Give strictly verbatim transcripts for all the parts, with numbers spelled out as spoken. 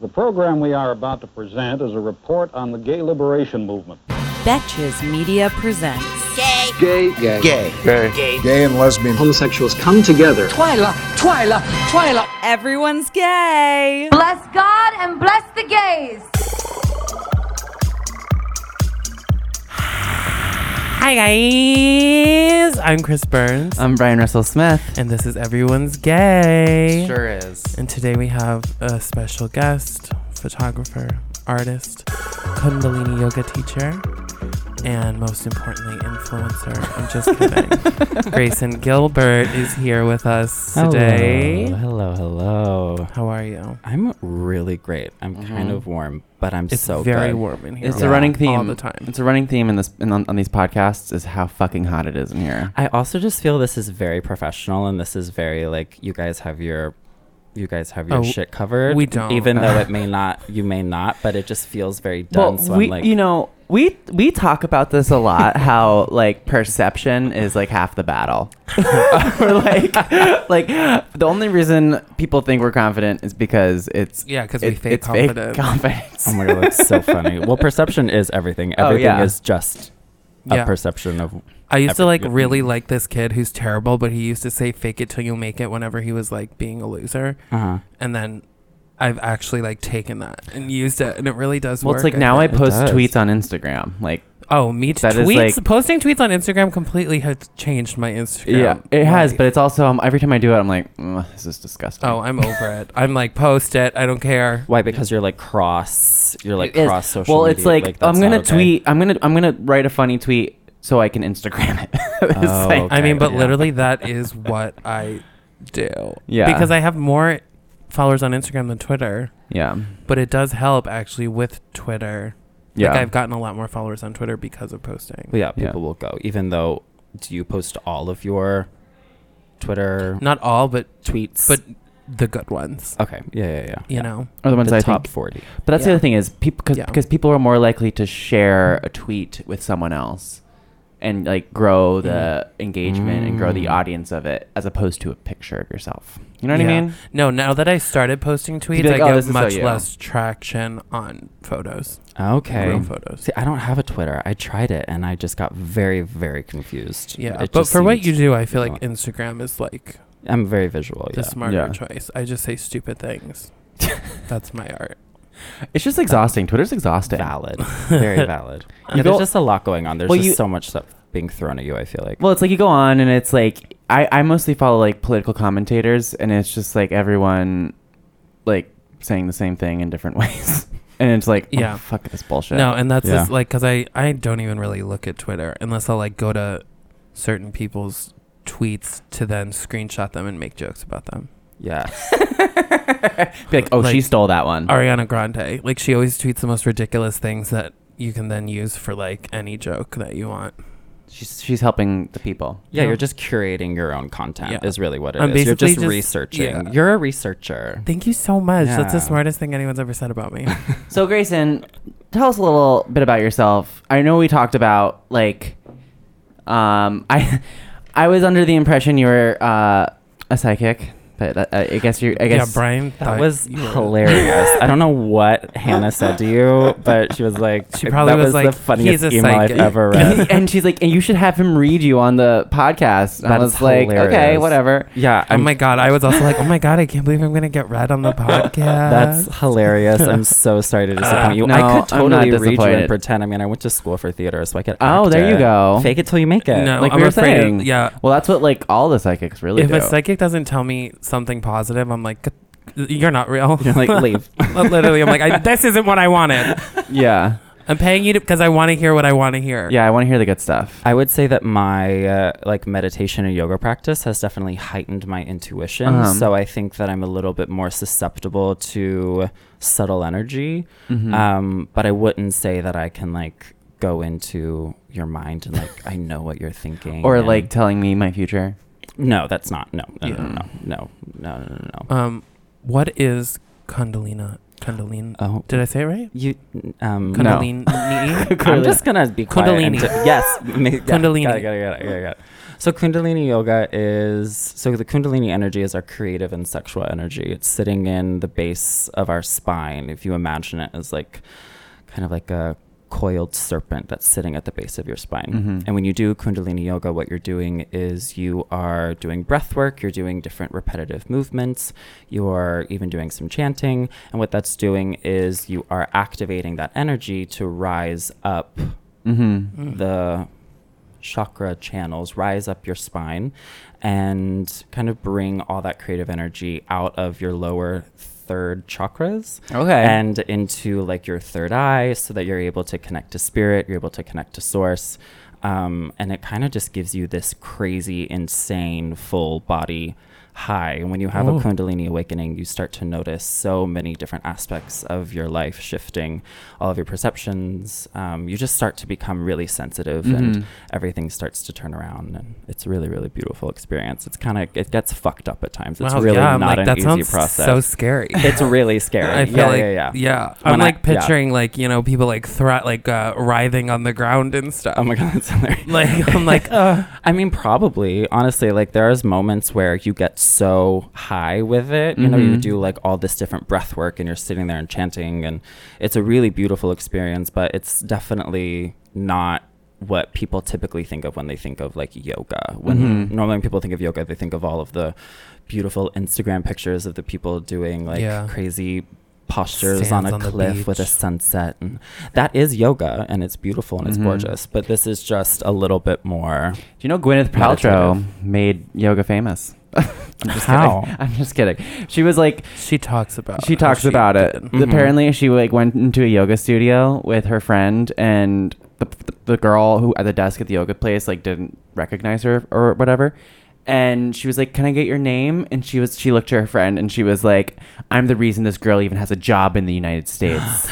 The program we are about to present is a report on the gay liberation movement. Betches Media presents Gay, Gay, Gay, Gay, Gay, Gay, Gay and lesbian homosexuals come together. Twyla, Twyla, Twyla. Everyone's gay. Bless God and bless the gays. Hi guys, I'm Chris Burns. I'm Brian Russell Smith. And this is Everyone's Gay. Sure is. And today we have a special guest, photographer, artist, Kundalini yoga teacher, and most importantly, influencer. I'm just kidding. Grayson Gilbert is here with us today. Hello, hello, hello. How are you? I'm really great. I'm mm-hmm. kind of warm, but I'm it's so very good. warm in here. It's yeah. a running theme all the time. It's a running theme in this in, on, on these podcasts is how fucking hot it is in here. I also just feel this is very professional, and this is very like you guys have your you guys have your oh, shit covered. We don't, even though it may not, you may not, but it just feels very done. Well, so we, I'm like, you know. We we talk about this a lot, how like perception is like half the battle. We're like like the only reason people think we're confident is because it's yeah because it, we fake, it's confident. fake confidence. Oh my god, that's so funny. Well, perception is everything. Everything oh, yeah. is just a yeah. perception of. I used everything. to like really like this kid who's terrible, but he used to say "fake it till you make it" whenever he was like being a loser, uh-huh. and then. I've actually like taken that and used it, and it really does well, work. Well, it's like I now think. I post tweets on Instagram. Like, oh, me too. Tweets, like, posting tweets on Instagram completely has changed my Instagram. Yeah, it life. has, but it's also um, every time I do it, I'm like, mm, this is disgusting. Oh, I'm over it. I'm like, post it. I don't care. Why? Because you're like cross. You're like it cross is. social. Well, media. it's like, like I'm gonna okay. tweet. I'm gonna I'm gonna write a funny tweet so I can Instagram it. oh, like, okay. I mean, but yeah. literally, that is what I do. Yeah, because I have more followers on Instagram than Twitter. Yeah. But it does help actually with Twitter. Yeah. Like I've gotten a lot more followers on Twitter because of posting. Well, yeah, people yeah. will go. Even though, do you post all of your Twitter? Not all, but tweets. But the good ones. Okay. Yeah, yeah, yeah. You yeah. know? Or the ones the I top think, forty. But that's yeah. the other thing is people, cause, yeah. because people are more likely to share a tweet with someone else and like grow the mm. engagement mm. and grow the audience of it as opposed to a picture of yourself. You know what yeah. I mean? No, now that I started posting tweets, like, I oh, get much less traction on photos. Okay. Real photos. See, I don't have a Twitter. I tried it and I just got very, very confused. Yeah, it but for what you do, I feel like Instagram is like... I'm very visual, the yeah. The smarter yeah. choice. I just say stupid things. That's my art. It's just exhausting. Twitter's exhausting. Valid. Very valid. Yeah, there's just a lot going on. There's well, just you, so much stuff being thrown at you, I feel like. Well, it's like you go on and it's like, I, I mostly follow like political commentators and it's just like everyone like saying the same thing in different ways. And it's like, yeah, oh, fuck this bullshit. No, and that's yeah. just like, because I, I don't even really look at Twitter unless I'll like go to certain people's tweets to then screenshot them and make jokes about them. Yes. Be like, oh, like, she stole that one. Ariana Grande. Like, she always tweets the most ridiculous things that you can then use for, like, any joke that you want. She's she's helping the people. Yeah, yeah. You're just curating your own content yeah. is really what it I'm is. You're just, just researching. Yeah. You're a researcher. Thank you so much. Yeah. That's the smartest thing anyone's ever said about me. So, Grayson, tell us a little bit about yourself. I know we talked about, like, um, I, I was under the impression you were uh, a psychic. But uh, I guess you. I guess yeah, Brian. That was hilarious. I don't know what Hannah said to you, but she was like, she probably that was, was like, the funniest email psychic. I've ever read. And she's like, and you should have him read you on the podcast. And I was like, hilarious. Okay, whatever. Yeah. I'm, oh my god, I was also like, oh my god, I can't believe I'm gonna get read on the podcast. That's hilarious. I'm so sorry to disappoint uh, you. No, I could totally read you and pretend. I mean, I went to school for theater, so I could. Oh, there it. you go. Fake it till you make it. No, like I'm we were afraid, saying. Yeah. Well, that's what like all the psychics really. If do. If a psychic doesn't tell me something positive, I'm like, you're not real. You're like, leave. Literally, I'm like, I, this isn't what I wanted. Yeah. I'm paying you because I want to hear what I want to hear. Yeah, I want to hear the good stuff. I would say that my uh, like meditation and yoga practice has definitely heightened my intuition. Uh-huh. So I think that I'm a little bit more susceptible to subtle energy. Mm-hmm. Um, but I wouldn't say that I can like go into your mind and like, I know what you're thinking. Or and, like telling me my future. No, that's not. No, no, yeah. no, no, no, no, no, no, no. Um, what is Kundalini Kundalini. Oh. Did I say it right? You, um, Kundalini. No. I'm just going to be quiet. Kundalini. T- yes. Kundalini. Got it, got it, got it, got it, got it. So Kundalini yoga is, so the Kundalini energy is our creative and sexual energy. It's sitting in the base of our spine. If you imagine it as like, kind of like a coiled serpent that's sitting at the base of your spine. Mm-hmm. And when you do Kundalini yoga, what you're doing is you are doing breath work, you're doing different repetitive movements, you're even doing some chanting. And what that's doing is you are activating that energy to rise up mm-hmm. the chakra channels, rise up your spine, and kind of bring all that creative energy out of your lower third chakras okay. and into like your third eye so that you're able to connect to spirit, you're able to connect to source. Um, and it kind of just gives you this crazy, insane, full body high. And when you have oh. a Kundalini awakening, you start to notice so many different aspects of your life shifting, all of your perceptions. Um, you just start to become really sensitive mm-hmm. and everything starts to turn around. And it's a really, really beautiful experience. It's kind of, it gets fucked up at times. It's wow, really yeah, not like, an easy process. So scary. It's really scary. I feel yeah, like, yeah, yeah, yeah. I'm when like I, picturing yeah. like, you know, people like thra- like uh, writhing on the ground and stuff. Oh my God, that's hilarious. Like, I'm like, uh. I mean, probably, honestly, like there's moments where you get so high with it, you know, mm-hmm. you do like all this different breath work and you're sitting there and chanting, and it's a really beautiful experience, but it's definitely not what people typically think of when they think of like yoga. When mm-hmm. normally when people think of yoga, they think of all of the beautiful Instagram pictures of the people doing like yeah. crazy postures Stands on a on cliff with a sunset, and that is yoga and it's beautiful and it's mm-hmm. gorgeous, but this is just a little bit more. Do you know Gwyneth Paltrow made yoga famous? I'm just How? Kidding. I'm just kidding. She was like, she talks about she talks she about did. It. Mm-hmm. Apparently, she like went into a yoga studio with her friend, and the the girl who at the desk at the yoga place like didn't recognize her or whatever. And she was like, "Can I get your name?" And she was she looked to her friend, and she was like, "I'm the reason this girl even has a job in the United States."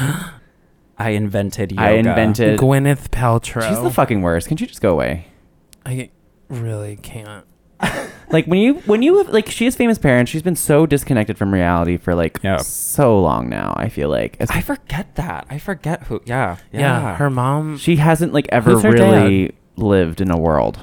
I invented yoga. I invented Gwyneth Paltrow. She's the fucking worst. Can she just go away? I really can't. Like when you when you have, like she has famous parents, she's been so disconnected from reality for like yeah. so long now. I feel like As I forget that I forget who yeah yeah, yeah her mom, she hasn't like ever really dad? lived in a world.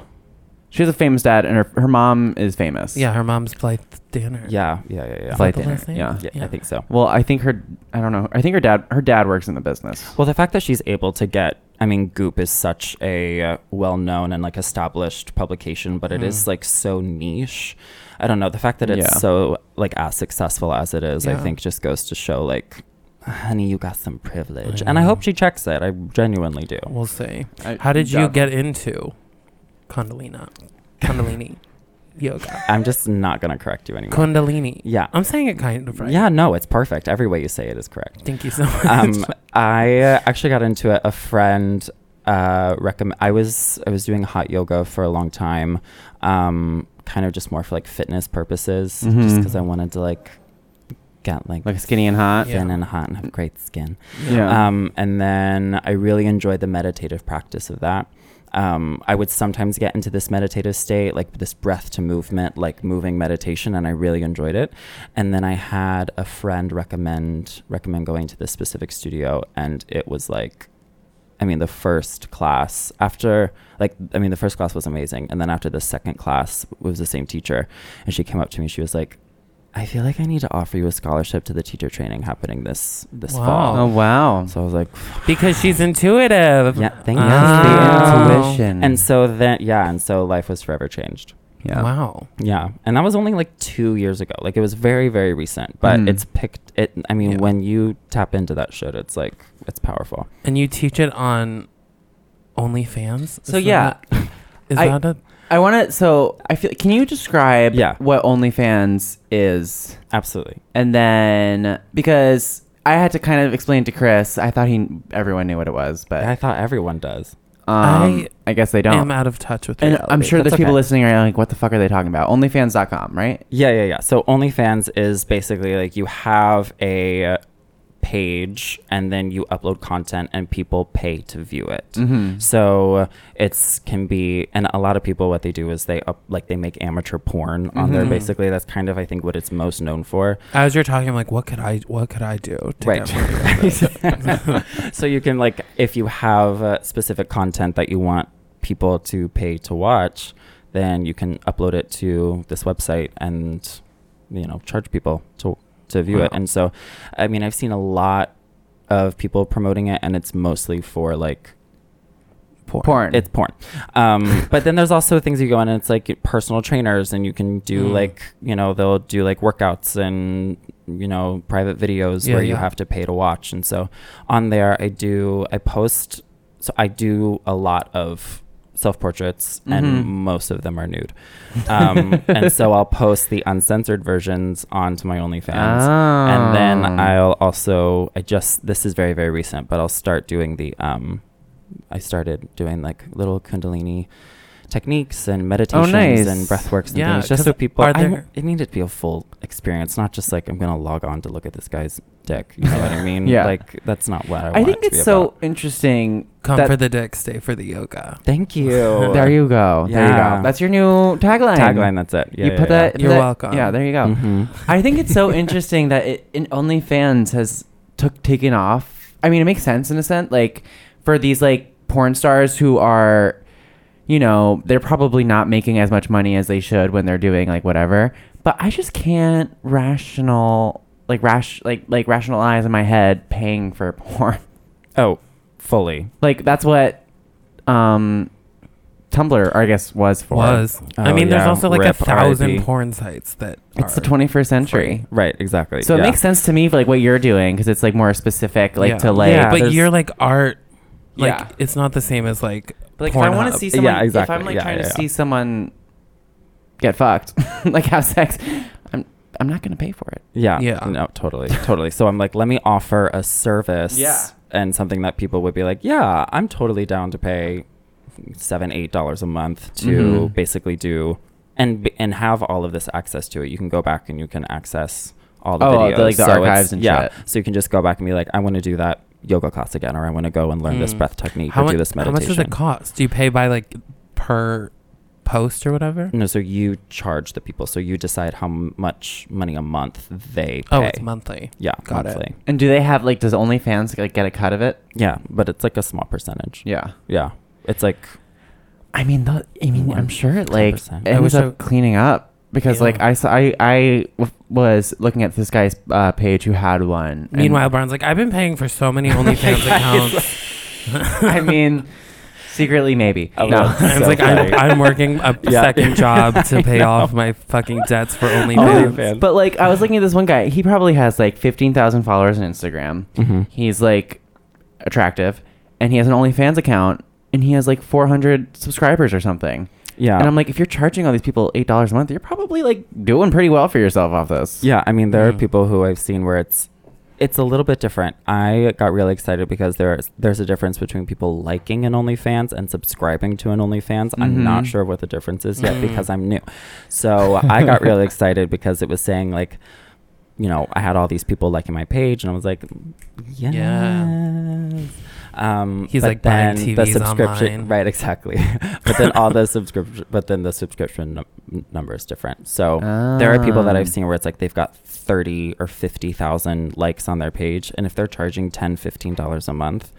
She has a famous dad, and her her mom is famous. Yeah, her mom's Blythe Danner. Yeah, yeah, yeah, yeah. Blythe Danner. Yeah. Yeah, yeah, I think so. Well, I think her I don't know. I think her dad her dad works in the business. Well, the fact that she's able to get, I mean, Goop is such a uh, well-known and like established publication, but it mm. is like so niche. I don't know. The fact that it's yeah. so like as successful as it is, yeah. I think just goes to show like, honey, you got some privilege. I and I hope she checks it. I genuinely do. We'll see. I, How did yeah. you get into Kundalini? Kundalini yoga. I'm just not going to correct you anymore. Kundalini. Yeah. I'm saying it kind of right. Yeah, no, it's perfect. Every way you say it is correct. Thank you so much. Um, I uh, actually got into it. A friend uh, recommend. I was I was doing hot yoga for a long time, um, kind of just more for like fitness purposes, mm-hmm. just because I wanted to like get like like skinny and hot, thin yeah. and hot, and have great skin. Yeah. Um, and then I really enjoyed the meditative practice of that. Um, I would sometimes get into this meditative state, like this breath to movement, like moving meditation, and I really enjoyed it. And then I had a friend recommend recommend going to this specific studio, and it was like, I mean, the first class after, like, I mean, the first class was amazing. And then after the second class, it was the same teacher, and she came up to me, she was like, I feel like I need to offer you a scholarship to the teacher training happening this this wow. fall. Oh, wow. So I was like... Because she's intuitive. Yeah, thank you. Oh. The intuition. And so then, yeah, and so life was forever changed. Yeah. Wow. Yeah. And that was only like two years ago. Like it was very, very recent, but mm. it's picked... It. I mean, yeah. when you tap into that shit, it's like, it's powerful. And you teach it on OnlyFans? So is yeah. That, is I, that a... I want to, so I feel, can you describe yeah. what OnlyFans is? Absolutely. And then, because I had to kind of explain to Chris, I thought he, everyone knew what it was, but. I thought everyone does. Um, I, I guess they don't. I'm out of touch with reality. And I'm sure That's there's okay. people listening are like, what the fuck are they talking about? OnlyFans dot com, right? Yeah, yeah, yeah. So OnlyFans is basically like you have a page and then you upload content and people pay to view it. Mm-hmm. So it's can be, and a lot of people, what they do is they up, like they make amateur porn on mm-hmm. there. Basically, that's kind of I think what it's most known for. As you're talking, I'm like, what could I, what could I do? To right. So you can like, if you have uh, specific content that you want people to pay to watch, then you can upload it to this website and, you know, charge people to to view wow. it. And so, I mean, I've seen a lot of people promoting it, and it's mostly for like porn. porn. It's porn. Um, but then there's also things you go on, and it's like personal trainers, and you can do mm. like, you know, they'll do like workouts and, you know, private videos yeah, where yeah. you have to pay to watch. And so on there, I do, I post, so I do a lot of self-portraits mm-hmm. and most of them are nude. Um, and so I'll post the uncensored versions onto my OnlyFans. Oh. And then I'll also, I just, this is very, very recent, but I'll start doing the, um, I started doing like little Kundalini techniques and meditations oh, nice. and breath works and yeah, things just so people, are there, I, it needed to be a full experience, not just like I'm going to log on to look at this guy's dick. You know what I mean? Yeah. Like that's not what I, I want think it to it's be so about. Interesting. Come that, for the dick, stay for the yoga. Thank you. There you go. Yeah. There you go. That's your new tagline. Tagline. That's it. Yeah, you yeah, put yeah, that. You're that, welcome. Yeah. There you go. Mm-hmm. I think it's so interesting that it, in OnlyFans has took taken off. I mean, it makes sense in a sense, like for these like porn stars who are, you know, they're probably not making as much money as they should when they're doing like whatever. But I just can't rational. Like rash, like like rationalize in my head paying for porn. Oh, fully. Like that's what, um, Tumblr I guess was for. Was oh, I mean, yeah. there's also like Rip, a thousand R I P porn sites that. It's the twenty-first century, free. Right? Exactly. So yeah. it makes sense to me for like what you're doing because it's like more specific, like yeah. to like. Yeah, but you're like art. Like yeah. it's not the same as like. But, like Pornhub. If I want to see someone, yeah, exactly. if I'm like yeah, trying yeah, to yeah. see someone get fucked, like have sex. I'm not going to pay for it. Yeah. Yeah. No, totally. Totally. So I'm like, let me offer a service yeah. and something that people would be like, yeah, I'm totally down to pay seven, eight dollars a month to mm-hmm. basically do and and have all of this access to it. You can go back and you can access all the oh, videos. The, like the so archives and yeah, shit. So you can just go back and be like, I want to do that yoga class again, or I want to go and learn mm. this breath technique how or much, do this meditation. How much does it cost? Do you pay by like per post or whatever? No, so you charge the people. So you decide how m- much money a month they pay. Oh, it's monthly. Yeah, got monthly. It. And do they have like? Does OnlyFans like get a cut of it? Yeah, but it's like a small percentage. Yeah, yeah. It's like, I mean, the, I mean, one, I'm sure it like ten percent. It was up cleaning up because yeah. like I saw I I w- was looking at this guy's uh, page who had one. Meanwhile, Brian's like, I've been paying for so many OnlyFans accounts. I mean. Secretly, maybe. Oh, no. Well, I was so like, I'm, I'm working a yeah. second job to pay off my fucking debts for OnlyFans. Oh, but like, I was looking at this one guy. He probably has like fifteen thousand followers on Instagram. Mm-hmm. He's like attractive, and he has an OnlyFans account, and he has like four hundred subscribers or something. Yeah. And I'm like, if you're charging all these people eight dollars a month, you're probably like doing pretty well for yourself off this. Yeah. I mean, there yeah. are people who I've seen where it's, it's a little bit different. I got really excited because there's there's a difference between people liking an OnlyFans and subscribing to an OnlyFans. Mm-hmm. I'm not sure what the difference is yet mm. because I'm new. So I got really excited because it was saying like, you know, I had all these people liking my page and I was like, yes. Yeah. Um, He's like buying T Vs the subscription, online. Right? Exactly. But then all the subscription, but then the subscription num- number is different. So ah. there are people that I've seen where it's like they've got thirty or fifty thousand likes on their page, and if they're charging ten, fifteen dollars a month,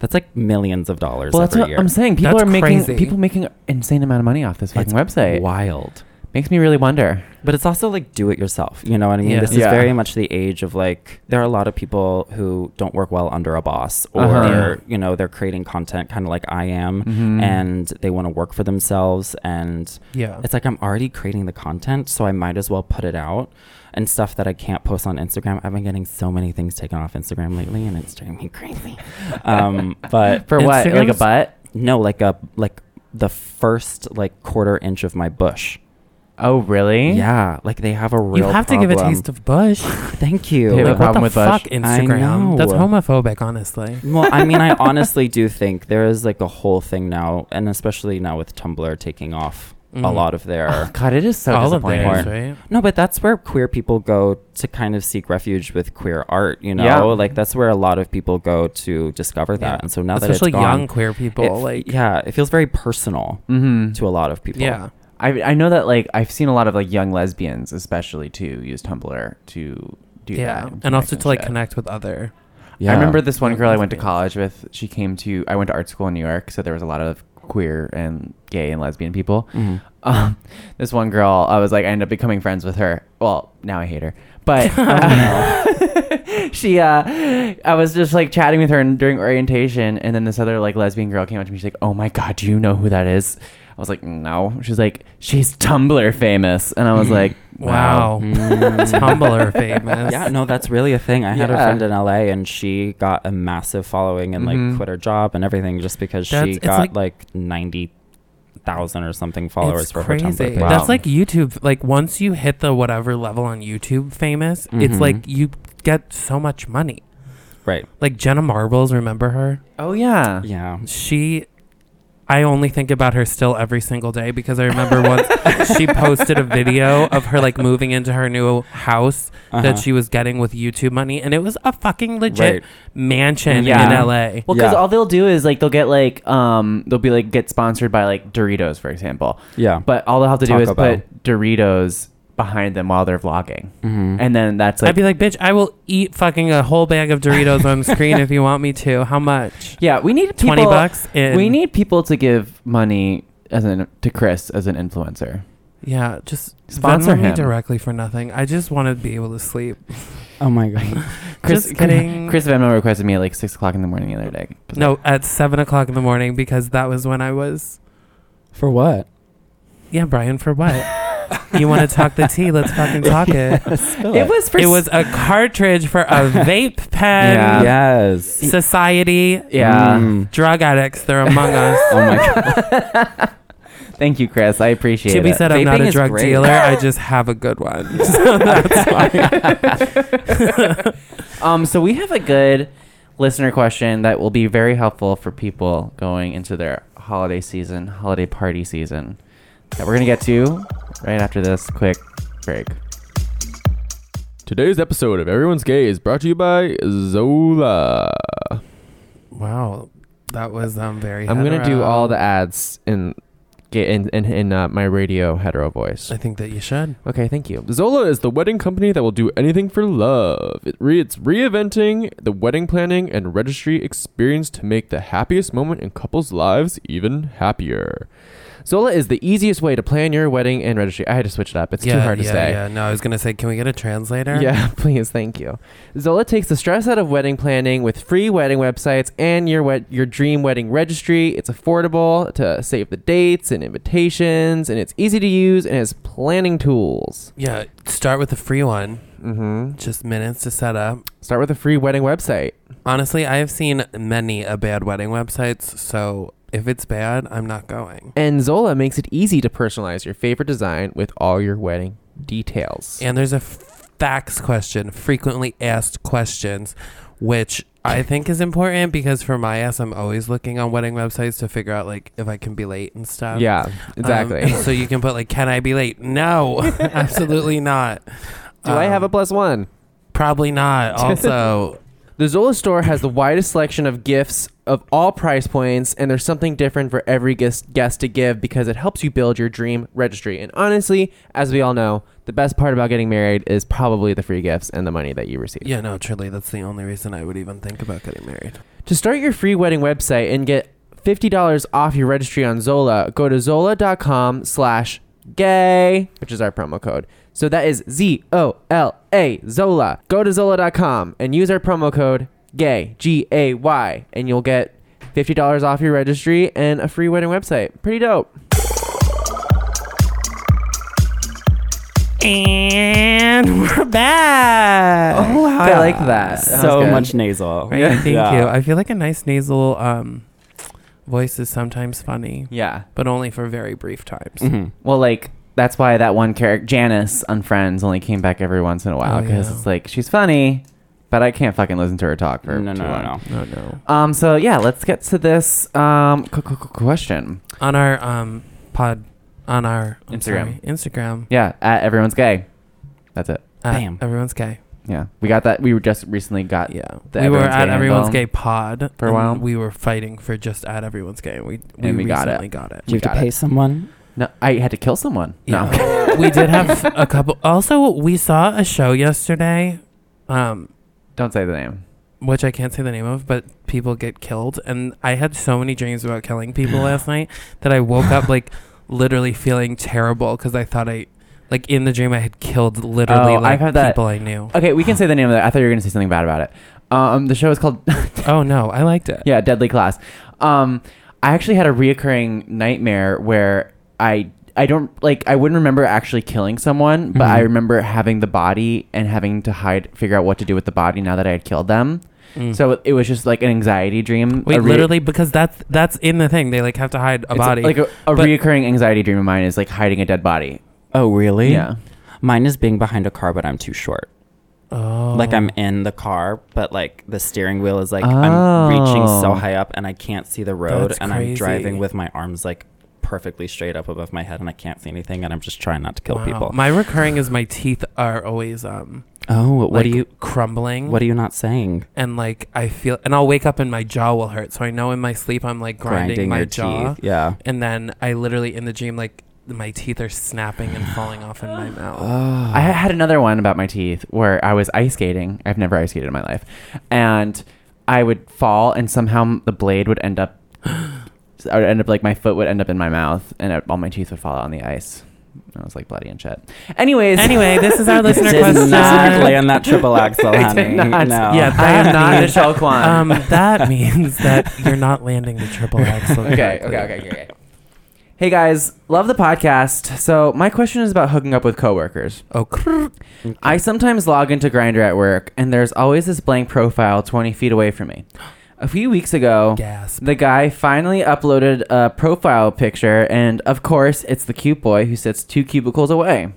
that's like millions of dollars. Well, every that's what year. I'm saying. People that's are making crazy. people making an insane amount of money off this fucking it's website. Wild. Makes me really wonder. But it's also like do it yourself. You know what I mean? Yeah. This is yeah. very much the age of like, there are a lot of people who don't work well under a boss or, uh-huh. you know, they're creating content kind of like I am mm-hmm. and they want to work for themselves. And yeah. it's like, I'm already creating the content, so I might as well put it out. And stuff that I can't post on Instagram. I've been getting so many things taken off Instagram lately and it's driving me crazy. Um, but for what? Instagram's, like a butt? No, like a, like the first like quarter inch of my bush. Oh really? Yeah, like they have a real. You have problem. to give a taste of bush. Thank you. Like, what the with fuck, bush? Instagram? That's homophobic, honestly. Well, I mean, I honestly do think there is like a whole thing now, and especially now with Tumblr taking off Mm. A lot of their oh, God, it is so all disappointing. Of theirs, right? No, but that's where queer people go to kind of seek refuge with queer art, you know? Yeah. Like that's where a lot of people go to discover that. Yeah. And so now especially that it's gone, young queer people, it, like yeah, it feels very personal mm-hmm. to a lot of people. Yeah. I I know that like I've seen a lot of like young lesbians especially too use Tumblr to do yeah. that. Yeah. And also to like shit. Connect with other yeah. I remember this one girl I went to college with, she came to I went to art school in New York, so there was a lot of queer and gay and lesbian people. Mm-hmm. Um, this one girl, I was like, I ended up becoming friends with her. Well, now I hate her, but um, she, uh, I was just like chatting with her and during orientation, and then this other like lesbian girl came up to me. She's like, "Oh my God, do you know who that is?" I was like, "No." She's like, "She's Tumblr famous," and I was like, "Wow, wow. Mm. Tumblr famous." Yeah, no, that's really a thing. I yeah. had a friend in L A, and she got a massive following and mm-hmm. like quit her job and everything just because that's, she got like, like ninety thousand or something followers it's for crazy. Her Tumblr. Wow. That's like YouTube. Like once you hit the whatever level on YouTube famous, mm-hmm. it's like you get so much money, right? Like Jenna Marbles, remember her? Oh yeah, yeah, she. I only think about her still every single day because I remember once she posted a video of her like moving into her new house uh-huh. that she was getting with YouTube money. And it was a fucking legit right. mansion yeah. in L A. Well, because yeah. all they'll do is like they'll get like um they'll be like get sponsored by like Doritos, for example. Yeah. But all they'll have to Taco do is Bell. Put Doritos behind them while they're vlogging. Mm-hmm. And then that's like... I'd be like, bitch, I will eat fucking a whole bag of Doritos on screen if you want me to. How much? Yeah, we need twenty people, bucks. In. We need people to give money as an to Chris as an influencer. Yeah, just sponsor him me directly for nothing. I just want to be able to sleep. Oh my God. Chris, just kidding. Chris Venmo requested me at like six o'clock in the morning the other day. No, at seven o'clock in the morning because that was when I was... For what? Yeah, Brian, for what? You want to talk the tea? Let's fucking talk it. Yes, it. It was for it was a cartridge for a vape pen. Yeah. Yes. Society. Yeah. Mm. Drug addicts. They're among us. Oh my God. Thank you, Chris. I appreciate it. To be said, it. I'm vaping not a drug great. Dealer. I just have a good one. So that's fine. um, so we have a good listener question that will be very helpful for people going into their holiday season, holiday party season. That we're going to get to right after this quick break. Today's episode of Everyone's Gay is brought to you by Zola. Wow. That was um, very I'm going to do all the ads in in, in, in uh, my radio hetero voice. I think that you should. Okay, thank you. Zola is the wedding company that will do anything for love. It re- it's reinventing the wedding planning and registry experience to make the happiest moment in couples' lives even happier. Zola is the easiest way to plan your wedding and registry. I had to switch it up. It's yeah, too hard to yeah, say. Yeah, no, I was going to say, can we get a translator? Yeah, please. Thank you. Zola takes the stress out of wedding planning with free wedding websites and your wed- your dream wedding registry. It's affordable to save the dates and invitations, and it's easy to use and has planning tools. Yeah, start with a free one. Mm-hmm. Just minutes to set up. Start with a free wedding website. Honestly, I have seen many a bad wedding websites, so... If it's bad, I'm not going. And Zola makes it easy to personalize your favorite design with all your wedding details. And there's a f- facts question, frequently asked questions, which I think is important because for my ass, I'm always looking on wedding websites to figure out like if I can be late and stuff. Yeah, exactly. Um, so you can put like, can I be late? No, absolutely not. Do um, I have a plus one? Probably not. Also... The Zola store has the widest selection of gifts of all price points, and there's something different for every guest, guest to give because it helps you build your dream registry. And honestly, as we all know, the best part about getting married is probably the free gifts and the money that you receive. Yeah, no, truly, that's the only reason I would even think about getting married. To start your free wedding website and get fifty dollars off your registry on Zola, go to zola.com slash gay, which is our promo code. So that is Z O L A, Zola. Go to zola dot com and use our promo code GAY, G A Y, and you'll get fifty dollars off your registry and a free wedding website. Pretty dope. And we're back. Oh, wow. I like that. that so much nasal. Right? Yeah. Thank yeah. you. I feel like a nice nasal um, voice is sometimes funny. Yeah. But only for very brief times. Mm-hmm. Well, like... That's why that one character, Janice on Friends, only came back every once in a while because oh, yeah. it's like, she's funny, but I can't fucking listen to her talk for no, too no, long. No, no, no. Um, so, yeah, let's get to this um, question. On our um, pod on our I'm Instagram. Sorry, Instagram. Yeah, at everyone's gay. That's it. At Bam. Everyone's gay. Yeah, we got that. We just recently got yeah. The we were at everyone's gay pod for a while. We were fighting for just at everyone's gay. We we, and we recently got it. Got it. You we have to pay it. Someone. No, I had to kill someone. Yeah. No, we did have a couple. Also, we saw a show yesterday. Um, don't say the name. Which I can't say the name of, but people get killed, and I had so many dreams about killing people last night that I woke up like literally feeling terrible because I thought I. Like, in the dream, I had killed literally, oh, like, I've had that. People I knew. Okay, we can say the name of that. I thought you were going to say something bad about it. Um, the show is called... Oh, no. I liked it. Yeah, Deadly Class. Um, I actually had a reoccurring nightmare where I... I don't, like, I wouldn't remember actually killing someone, but mm-hmm. I remember having the body and having to hide, figure out what to do with the body now that I had killed them. Mm. So it was just like an anxiety dream. Wait, re- literally, because that's that's in the thing. They, like, have to hide a it's body. A, like, a, a but- reoccurring anxiety dream of mine is, like, hiding a dead body. Oh, really? Yeah. Mine is being behind a car, but I'm too short. Oh. Like, I'm in the car, but, like, the steering wheel is, like, oh. I'm reaching so high up, and I can't see the road. That's and crazy. I'm driving with my arms, like, perfectly straight up above my head, and I can't see anything, and I'm just trying not to kill wow. people. My recurring is my teeth are always, um... Oh, what like, are you... crumbling. What are you not saying? And, like, I feel... And I'll wake up and my jaw will hurt, so I know in my sleep I'm, like, grinding, grinding my jaw. Teeth. Yeah. And then I literally, in the dream, like... my teeth are snapping and falling off in my mouth. Oh. I had another one about my teeth where I was ice skating. I've never ice skated in my life. And I would fall and somehow the blade would end up, I would end up like my foot would end up in my mouth and it, all my teeth would fall out on the ice. I was like bloody and shit. Anyways. Anyway, this is our listener did question. Not play on that triple axel, honey. I did not. No. Yeah, I am not Michelle Kwan. Um, that means that you're not landing the triple axel. Okay, okay, okay, okay, okay. Hey guys, love the podcast. So my question is about hooking up with coworkers. Okay. I sometimes log into Grindr at work and there's always this blank profile twenty feet away from me. A few weeks ago, Gasp. The guy finally uploaded a profile picture and of course it's the cute boy who sits two cubicles away.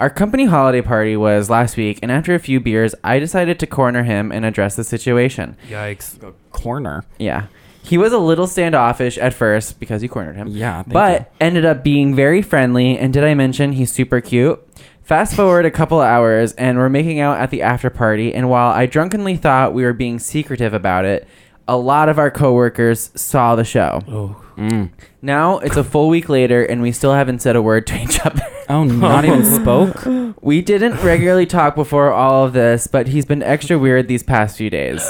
Our company holiday party was last week and after a few beers, I decided to corner him and address the situation. Yikes. A corner? Yeah. He was a little standoffish at first because you cornered him. Yeah. But you. Ended up being very friendly. And did I mention he's super cute? Fast forward a couple of hours and we're making out at the after party. And while I drunkenly thought we were being secretive about it, a lot of our coworkers saw the show. Oh. Mm. Now it's a full week later and we still haven't said a word to each other. Oh, not even spoke? We didn't regularly talk before all of this, but he's been extra weird these past few days.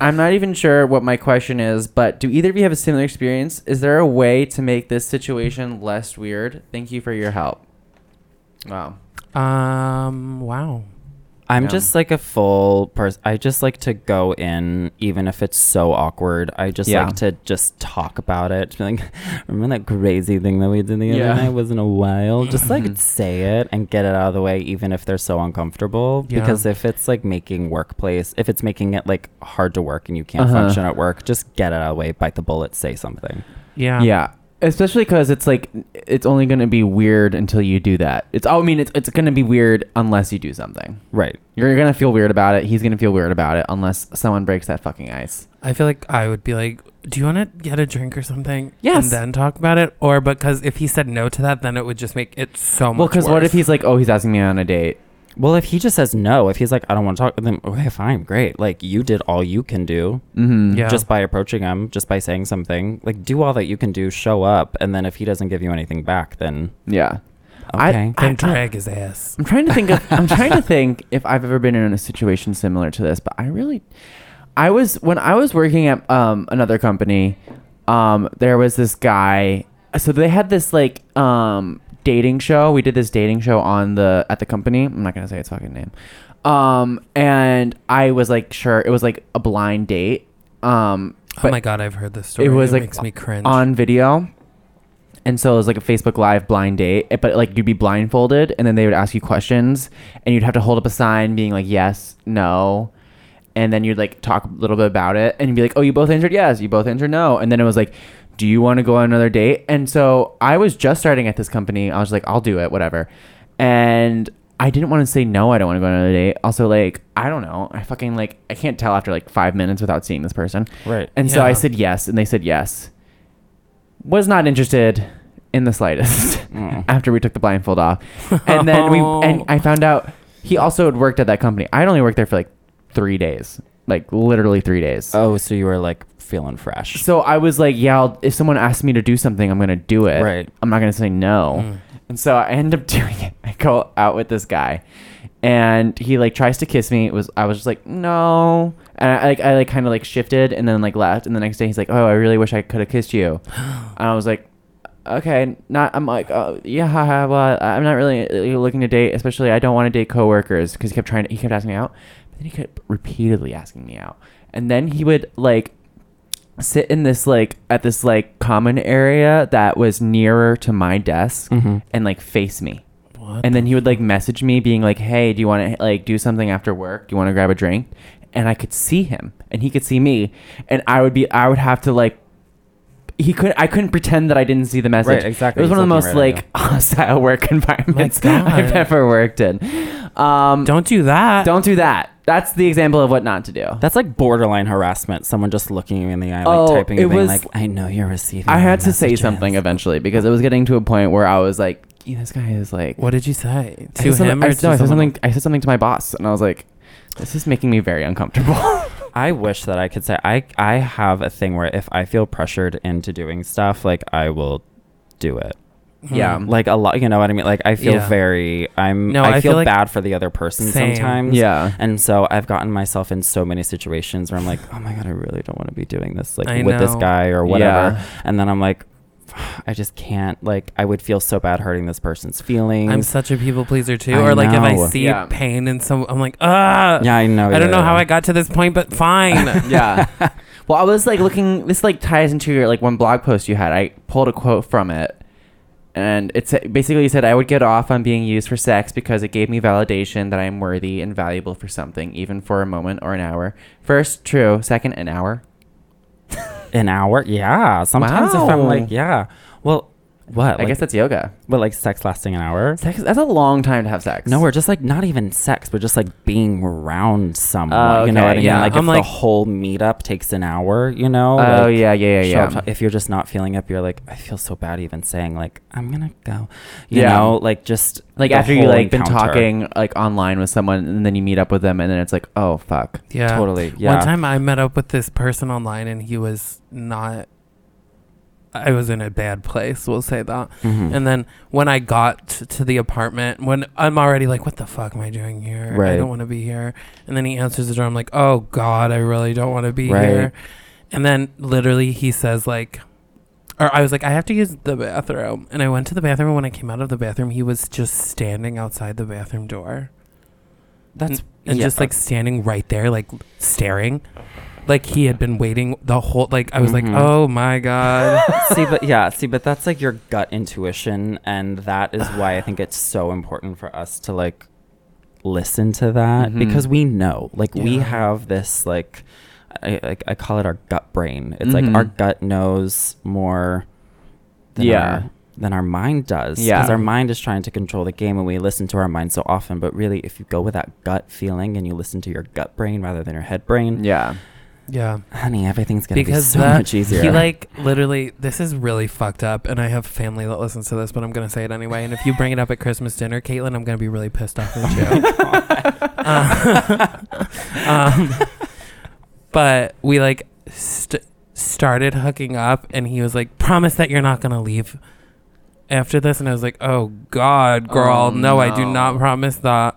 I'm not even sure what my question is, but do either of you have a similar experience? Is there a way to make this situation less weird? Thank you for your help. Wow. Um, wow. I'm yeah. just like a full person. I just like to go in, even if it's so awkward. I just yeah. like to just talk about it. Be like, remember that crazy thing that we did the yeah. other night? It wasn't a while. Just like say it and get it out of the way, even if they're so uncomfortable. Yeah. Because if it's like making workplace, if it's making it like hard to work and you can't uh-huh. function at work, just get it out of the way, bite the bullet, say something. Yeah. Yeah. Especially because it's like, it's only going to be weird until you do that. It's all, I mean, it's it's going to be weird unless you do something. Right. You're going to feel weird about it. He's going to feel weird about it unless someone breaks that fucking ice. I feel like I would be like, do you want to get a drink or something? Yes. And then talk about it? Or because if he said no to that, then it would just make it so much well, because what if he's like, oh, he's asking me on a date? Well, if he just says no, if he's like, I don't want to talk with him, okay, fine, great. Like, you did all you can do mm-hmm. yeah. just by approaching him, just by saying something. Like, do all that you can do, show up, and then if he doesn't give you anything back, then... Yeah. Okay. I, then drag his ass. I'm trying to think of, I'm trying to think if I've ever been in a situation similar to this, but I really... I was... When I was working at um, another company, um, there was this guy... So they had this, like... Um, dating show we did this dating show on the at the company. I'm not gonna say its fucking name, um and I was like, sure, it was like a blind date, um oh my god, I've heard this story. It was it like makes me cringe. On video, and so it was like a Facebook Live blind date, but like you'd be blindfolded and then they would ask you questions and you'd have to hold up a sign being like yes, no, and then you'd like talk a little bit about it and you'd be like, oh, you both entered yes, you both entered no, and then it was like, do you want to go on another date? And so I was just starting at this company. I was like, I'll do it, whatever. And I didn't want to say no, I don't want to go on another date. Also, like, I don't know. I fucking, like, I can't tell after, like, five minutes without seeing this person. Right. And yeah. so I said yes, and they said yes. Was not interested. in the slightest mm. after we took the blindfold off. And then we, and I found out he also had worked at that company. I'd only worked there for like three days, like literally three days. Oh, so you were like feeling fresh. So I was like, yeah, I'll, if someone asks me to do something, I'm going to do it. Right. I'm not going to say no. Mm. And so I end up doing it. I go out with this guy and he like tries to kiss me. It was, I was just like, no. And I like, I like kind of like shifted and then like left. And the next day he's like, oh, I really wish I could have kissed you. And I was like, okay, not, I'm like, oh, yeah, haha, well, I'm not really looking to date, especially I don't want to date coworkers, because he kept trying to, he kept asking me out, but then he kept repeatedly asking me out. And then he would like sit in this, like at this like common area that was nearer to my desk mm-hmm. and like face me. What? And then he would like message me being like, hey, do you want to like do something after work? Do you want to grab a drink? And I could see him and he could see me, and I would be, I would have to like, He could. I couldn't pretend that I didn't see the message. Right, exactly. It was one of the most right like hostile work environments I've ever worked in. Um, don't do that. Don't do that. That's the example of what not to do. That's like borderline harassment. Someone just looking you in the eye, like oh, typing a thing, was, like I know you're receiving. I had messages. to say something eventually because it was getting to a point where I was like, yeah, "This guy is like." What did you say to him? Or no, I said something. I said something to my boss, and I was like, "This is making me very uncomfortable." I wish that I could say I I have a thing where if I feel pressured into doing stuff, like I will do it. Yeah. Mm. Like a lot, you know what I mean? Like I feel yeah. very, I'm, no, I, I feel, feel like bad for the other person same. sometimes. Yeah. And so I've gotten myself in so many situations where I'm like, oh my God, I really don't want to be doing this like I with know. this guy or whatever. Yeah. And then I'm like, I just can't, like I would feel so bad hurting this person's feelings. I'm such a people pleaser too. I or like know. if I see yeah. pain in some, I'm like, ah. Yeah, I know. I yeah, don't know yeah. how I got to this point, but fine. yeah. Well, I was like looking, this like ties into your like one blog post you had. I pulled a quote from it and it's basically, you said, I would get off on being used for sex because it gave me validation that I am worthy and valuable for something, even for a moment or an hour. First, true. Second, an hour. An hour, yeah. Sometimes wow. if I'm like, yeah, well, what? I like, guess that's yoga. But like sex lasting an hour? Sex, that's a long time to have sex. No, we're just like not even sex. We're just like being around someone. Uh, okay, you know what I mean? Yeah. Like I'm if like, the whole meetup takes an hour, you know? Oh, like, yeah, yeah, yeah, yeah. If you're just not feeling up, you're like, I feel so bad even saying like, I'm gonna go. You yeah. know, like just like after you like encounter. been talking like online with someone and then you meet up with them and then it's like, oh fuck. Yeah. Totally. Yeah. One time I met up with this person online and he was not I was in a bad place, we'll say that. Mm-hmm. And then when I got t- to the apartment, when I'm already like, what the fuck am I doing here? Right. I don't want to be here. And then he answers the door. I'm like, oh God, I really don't want to be right. here. And then literally he says like, or I was like, I have to use the bathroom. And I went to the bathroom. When I came out of the bathroom, he was just standing outside the bathroom door. That's and yeah. just like standing right there, like staring. Like he had been waiting the whole, like I was mm-hmm. like, oh my God. See, but yeah, see, but that's like your gut intuition. And that is why I think it's so important for us to like listen to that mm-hmm. because we know, like yeah. we have this, like I, I, I call it our gut brain. It's mm-hmm. like our gut knows more than yeah. our, than our mind does. Because yeah. our mind is trying to control the game and we listen to our mind so often. But really, if you go with that gut feeling and you listen to your gut brain rather than your head brain. Yeah. Yeah, honey, everything's gonna because be so that, much easier. He like literally, this is really fucked up, and I have family that listens to this, but I'm gonna say it anyway. And if you bring it up at Christmas dinner, Caitlin, I'm gonna be really pissed off at you. um, um, but we like st- started hooking up, and he was like, "Promise that you're not gonna leave after this." And I was like, "Oh God, girl, oh, no, no, I do not promise that."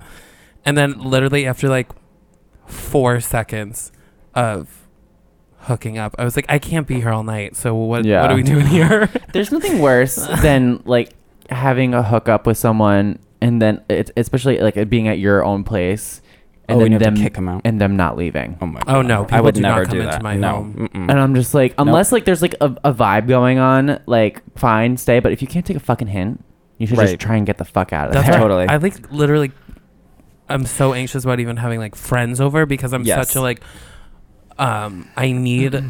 And then literally after like four seconds of hooking up, I was like, I can't be here all night, so what yeah. what are we doing here? There's nothing worse than like having a hookup with someone and then it, especially like it being at your own place and oh, then them kick them out and them not leaving. Oh my God. Oh no, people I would do never not come do that. into my no. home. Mm-mm. And I'm just like, unless nope. like there's like a, a vibe going on, like fine, stay, but if you can't take a fucking hint, you should right. just try and get the fuck out of That's there. Totally. I like literally I'm so anxious about even having like friends over because I'm yes. such a like Um, I need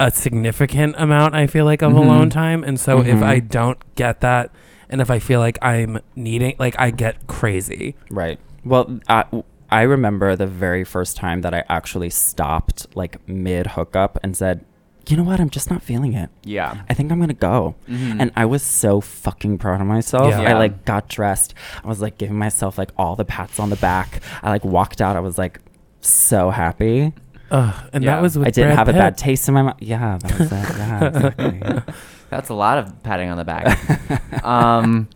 a significant amount, I feel like, of mm-hmm. alone time. And so mm-hmm. if I don't get that, and if I feel like I'm needing, like, I get crazy. Right. Well, I, I remember the very first time that I actually stopped, like, mid-hookup and said, you know what? I'm just not feeling it. Yeah. I think I'm going to go. Mm-hmm. And I was so fucking proud of myself. Yeah. I like got dressed. I was like giving myself like all the pats on the back. I like walked out. I was like so happy. Uh, and yeah. that was with I didn't Brad have Pitt. A bad taste in my mouth. Yeah, that was that. Yeah, exactly. That's a lot of patting on the back. um,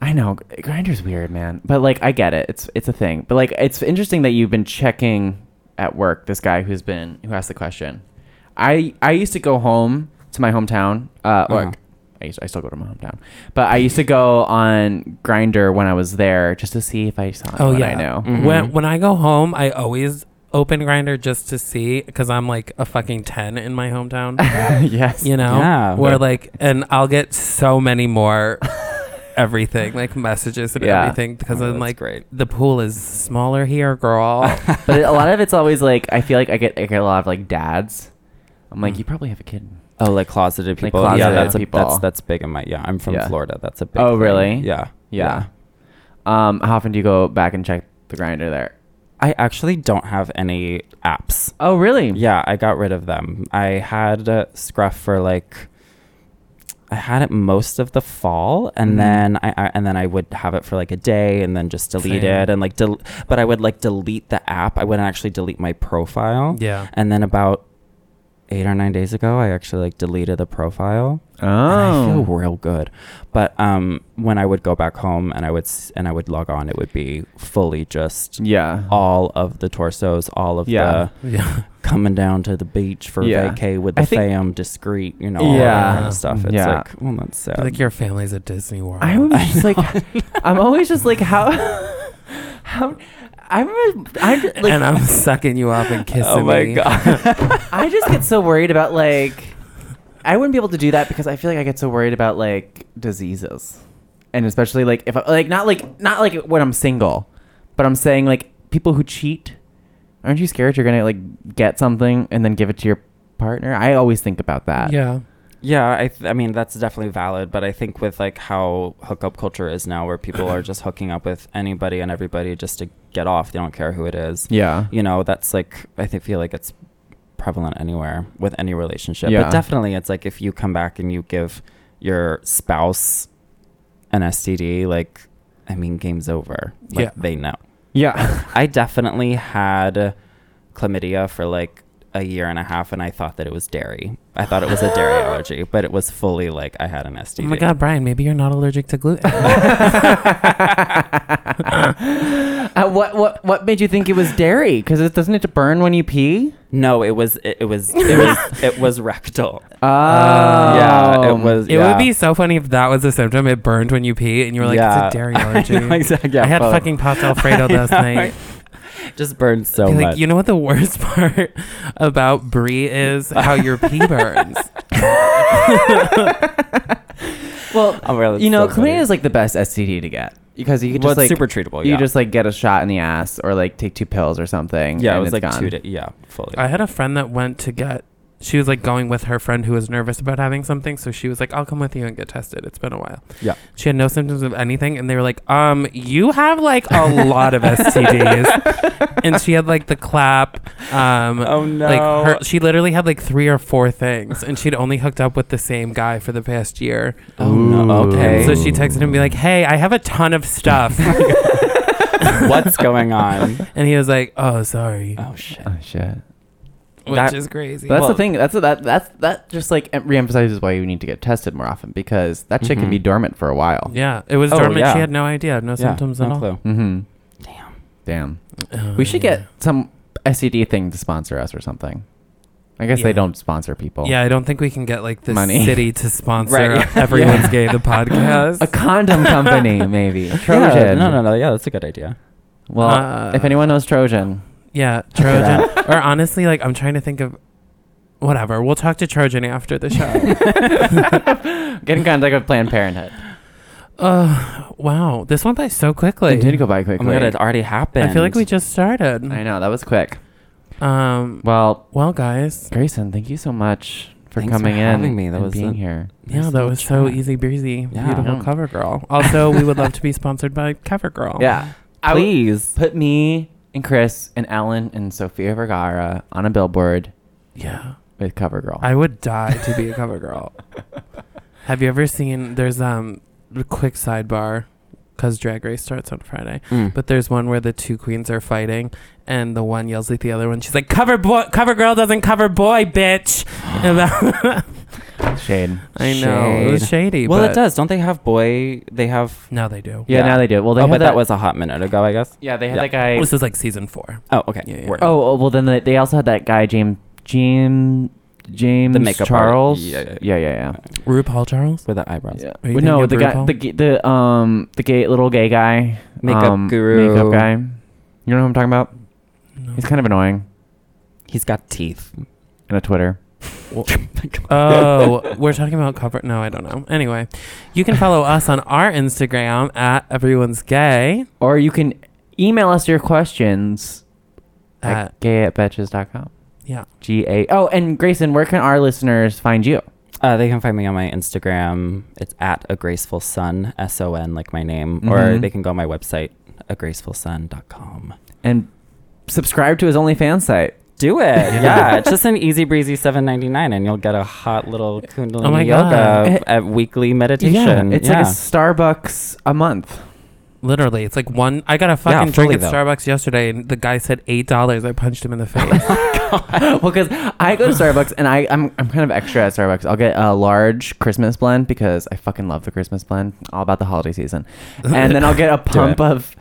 I know Grindr's weird, man, but like I get it. It's it's a thing. But like it's interesting that you've been checking at work. This guy who's been who asked the question. I I used to go home to my hometown. Uh, or uh-huh. I used to, I still go to my hometown, but I used to go on Grindr when I was there just to see if I saw anyone. Oh yeah, I know. Mm-hmm. When when I go home, I always open Grindr just to see, because I'm like a fucking ten in my hometown. Yes, you know, yeah. Where like, and I'll get so many more everything, like messages and yeah. everything, because oh, I'm like, great. The pool is smaller here, girl. But a lot of it's always like, I feel like I get, I get a lot of like dads. I'm like, mm. you probably have a kid. Oh, like closeted people. Like closeted yeah, that's people. A, that's that's big in my yeah. I'm from yeah. Florida. That's a big. Oh, thing. Really? Yeah. yeah, yeah. Um, how often do you go back and check the Grindr there? I actually don't have any apps. Oh, really? Yeah, I got rid of them. I had uh, Scruff for like, I had it most of the fall, and mm-hmm. then I, I and then I would have it for like a day, and then just delete Same. It, and like, del- but I would like delete the app. I wouldn't actually delete my profile. Yeah, and then about eight or nine days ago, I actually like deleted the profile. Oh, and I feel real good. But um, when I would go back home and I would s- and I would log on, it would be fully just yeah, all of the torsos, all of yeah. the yeah. coming down to the beach for yeah. vacay with the I fam, think, discreet, you know, all yeah. that kind of stuff. It's yeah. like, well, that's sad. Like your family's at Disney World. I'm just like, I'm always just like, how, how. I'm, a, I'm just, like, and I'm sucking you up and kissing. Oh my me. God! I just get so worried about like, I wouldn't be able to do that because I feel like I get so worried about like diseases, and especially like if I, like not like not like when I'm single, but I'm saying like people who cheat, aren't you scared you're gonna like get something and then give it to your partner? I always think about that. Yeah. Yeah, I th- I mean, that's definitely valid, but I think with like how hookup culture is now, where people are just hooking up with anybody and everybody just to get off, they don't care who it is. Yeah. You know, that's like, I think, feel like it's prevalent anywhere with any relationship. Yeah. But definitely it's like if you come back and you give your spouse an S T D, like, I mean, game's over. Like, yeah. They know. Yeah. I definitely had chlamydia for like a year and a half, and I thought that it was dairy. I thought it was a dairy allergy, but it was fully like I had an S T D. Oh my God, Brian, maybe you're not allergic to gluten. uh, what what what made you think it was dairy? Because it doesn't it burn when you pee? No, it was it, it was it was it was rectal. Oh, yeah, it was. It yeah. would be so funny if that was a symptom. It burned when you pee, and you were like, yeah. it's a dairy allergy. I know, exactly. Yeah, I had both. Fucking pasta Alfredo last night. Just burns so like, much. You know what the worst part about Brie is? How your pee burns. Well, oh, well you know, so chlamydia is like the best S T D to get because you can well, just like super treatable. Yeah. You just like get a shot in the ass or like take two pills or something. Yeah, and it was it's like gone. two. To, yeah, fully. I had a friend that went to get. She was like going with her friend who was nervous about having something. So she was like, I'll come with you and get tested. It's been a while. Yeah. She had no symptoms of anything. And they were like, um, you have like a lot of S T Ds. And she had like the clap. Um, oh, no. Like her, she literally had like three or four things. And she'd only hooked up with the same guy for the past year. Oh, no. Okay. And so she texted him and be like, hey, I have a ton of stuff. What's going on? And he was like, oh, sorry. Oh, shit. Oh, shit. Which that, is crazy. That's well, the thing. That's that. That's that. Just like reemphasizes why you need to get tested more often because that chick mm-hmm. can be dormant for a while. Yeah, it was oh, dormant. Yeah. She had no idea, no yeah, symptoms no at clue. All. Mm-hmm. Damn. Damn. Uh, we should yeah. get some S T D thing to sponsor us or something. I guess yeah. they don't sponsor people. Yeah, I don't think we can get like the Money. City to sponsor right. Everyone's yeah. Gay the podcast. A condom company, maybe. Trojan. Yeah, no, no, no. Yeah, that's a good idea. Well, uh, if anyone knows Trojan. Yeah, Trojan. Or honestly, like, I'm trying to think of whatever. We'll talk to Trojan after the show. Get in contact with Planned Parenthood. Uh, wow. This went by so quickly. It did go by quickly. Oh my God, it already happened. I feel like we just started. I know. That was quick. Um. Well, well, guys. Grayson, thank you so much for Thanks coming for in having me. That and was being a, here. Yeah, nice that was try. So easy breezy. Yeah. Beautiful CoverGirl. Also, we would love to be sponsored by CoverGirl. Yeah. Please. Put me... and Chris and Alan and Sofia Vergara on a billboard. Yeah. with CoverGirl. I would die to be a CoverGirl. Have you ever seen, there's um a quick sidebar, because Drag Race starts on Friday, mm. but there's one where the two queens are fighting and the one yells at the other one. She's like, cover boy, cover girl doesn't cover boy, bitch. Shade. I know. Shade. It was shady. Well, it does. Don't they have boy? They have. Now they do. Yeah, yeah. Now they do. Well, they oh, but that, that was a hot minute ago, I guess. Yeah, they had yeah. that guy. This is like season four. Oh, okay. Yeah, yeah. Oh, oh, well, then the, they also had that guy, James, James, James the Charles. Yeah yeah yeah. yeah, yeah, yeah. RuPaul Charles with the eyebrows. Yeah. Well, no, the RuPaul? guy, the the um, the gay little gay guy, makeup um, guru, makeup guy. You know who I'm talking about? No. He's kind of annoying. He's got teeth and a Twitter. Well, oh, we're talking about cover. No, I don't know. Anyway, you can follow us on our Instagram at everyone's gay, or you can email us your questions at, at gay at betches dot com. Yeah, G A. Oh, and Grayson, where can our listeners find you? Uh, they can find me on my Instagram. It's at a graceful sun, S O N, like my name, mm-hmm. or they can go on my website, a graceful sun dot com, and subscribe to his OnlyFans site. Do it. Yeah. It's just an easy breezy seven ninety-nine and you'll get a hot little Kundalini oh my yoga it, at weekly meditation. Yeah, it's yeah. like a Starbucks a month. Literally. It's like one. I got a fucking yeah, drink at though. Starbucks yesterday and the guy said eight dollars. I punched him in the face. Oh my God. Well, because I go to Starbucks and I, I'm, I'm kind of extra at Starbucks. I'll get a large Christmas blend because I fucking love the Christmas blend. All about the holiday season. And then I'll get a pump of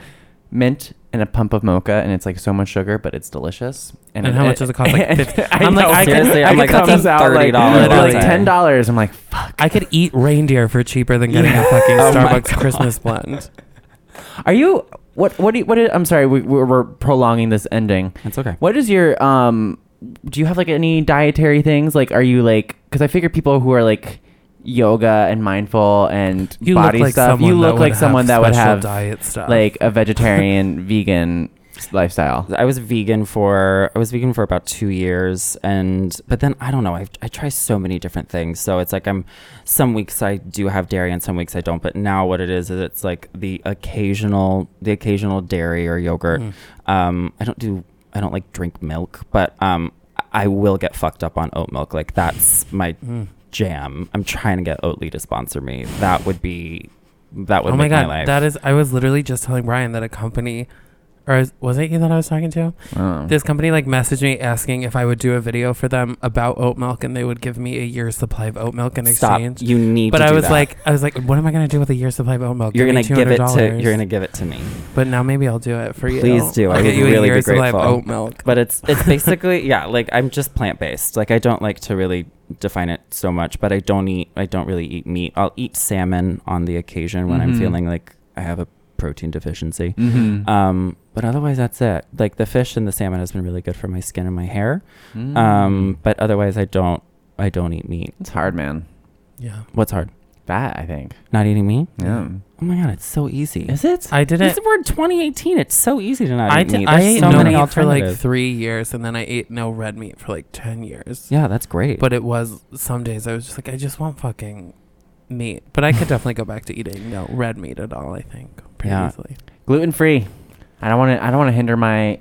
mint and a pump of mocha, and it's like so much sugar, but it's delicious. And, and it, how much does it cost? Like fifty. I'm like, I seriously, could, I'm I like, could that's out like literally ten dollars. I'm like, fuck. I could eat reindeer for cheaper than getting yeah. a fucking oh Starbucks Christmas blend. Are you? What? What? Do you, what? Is, I'm sorry. We, we're, we're prolonging this ending. That's okay. What is your? Um, do you have like any dietary things? Like, are you like? Because I figure people who are like yoga and mindful and you body like stuff. You look like someone that would have diet stuff, like a vegetarian, vegan lifestyle. I was vegan for I was vegan for about two years, and but then I don't know. I I try so many different things, so it's like I'm. Some weeks I do have dairy, and some weeks I don't. But now what it is is it's like the occasional the occasional dairy or yogurt. Mm. Um, I don't do I don't like drink milk, but um, I will get fucked up on oat milk. Like that's my. Mm. Jam. I'm trying to get Oatly to sponsor me. That would be, that would oh my, make God, my life. That is, I was literally just telling Brian that a company, or was it you that I was talking to? Oh. This company like messaged me asking if I would do a video for them about oat milk and they would give me a year's supply of oat milk in Stop. exchange. You need but to But I do was that. like, I was like, what am I going to do with a year's supply of oat milk? You're going to give it to, you're going to give it to me. But now maybe I'll do it for you. Please do. I'll I would you really be grateful. Of oat milk. But it's, it's basically, yeah, like I'm just plant-based. Like I don't like to really define it so much, but I don't eat, I don't really eat meat. I'll eat salmon on the occasion when mm-hmm. I'm feeling like I have a protein deficiency. Mm-hmm. Um, but otherwise that's it. Like the fish and the salmon has been really good for my skin and my hair. Mm. Um, but otherwise I don't, I don't eat meat. It's hard, man. Yeah. What's hard? That, I think. Not eating meat? Yeah. Oh my God, it's so easy. Is it? I did it. We're in twenty eighteen. It's so easy to not I eat did, meat. There's I ate so no many meat for like three years and then I ate no red meat for like ten years. Yeah, that's great. But it was, some days I was just like, I just want fucking meat. But I could definitely go back to eating no red meat at all, I think. Pretty yeah. easily. Gluten free. I don't want to, I don't want to hinder my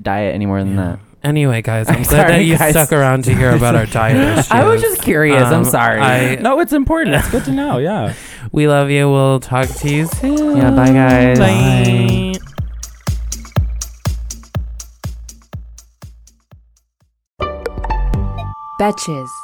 diet any more than yeah. that. Anyway, guys, I'm, I'm glad sorry, that you guys. stuck around to hear about our diet issues. I was just curious. Um, I'm sorry. I, no, it's important. It's good to know. Yeah. We love you. We'll talk to you soon. Yeah, bye, guys. Bye. Bye. Betches.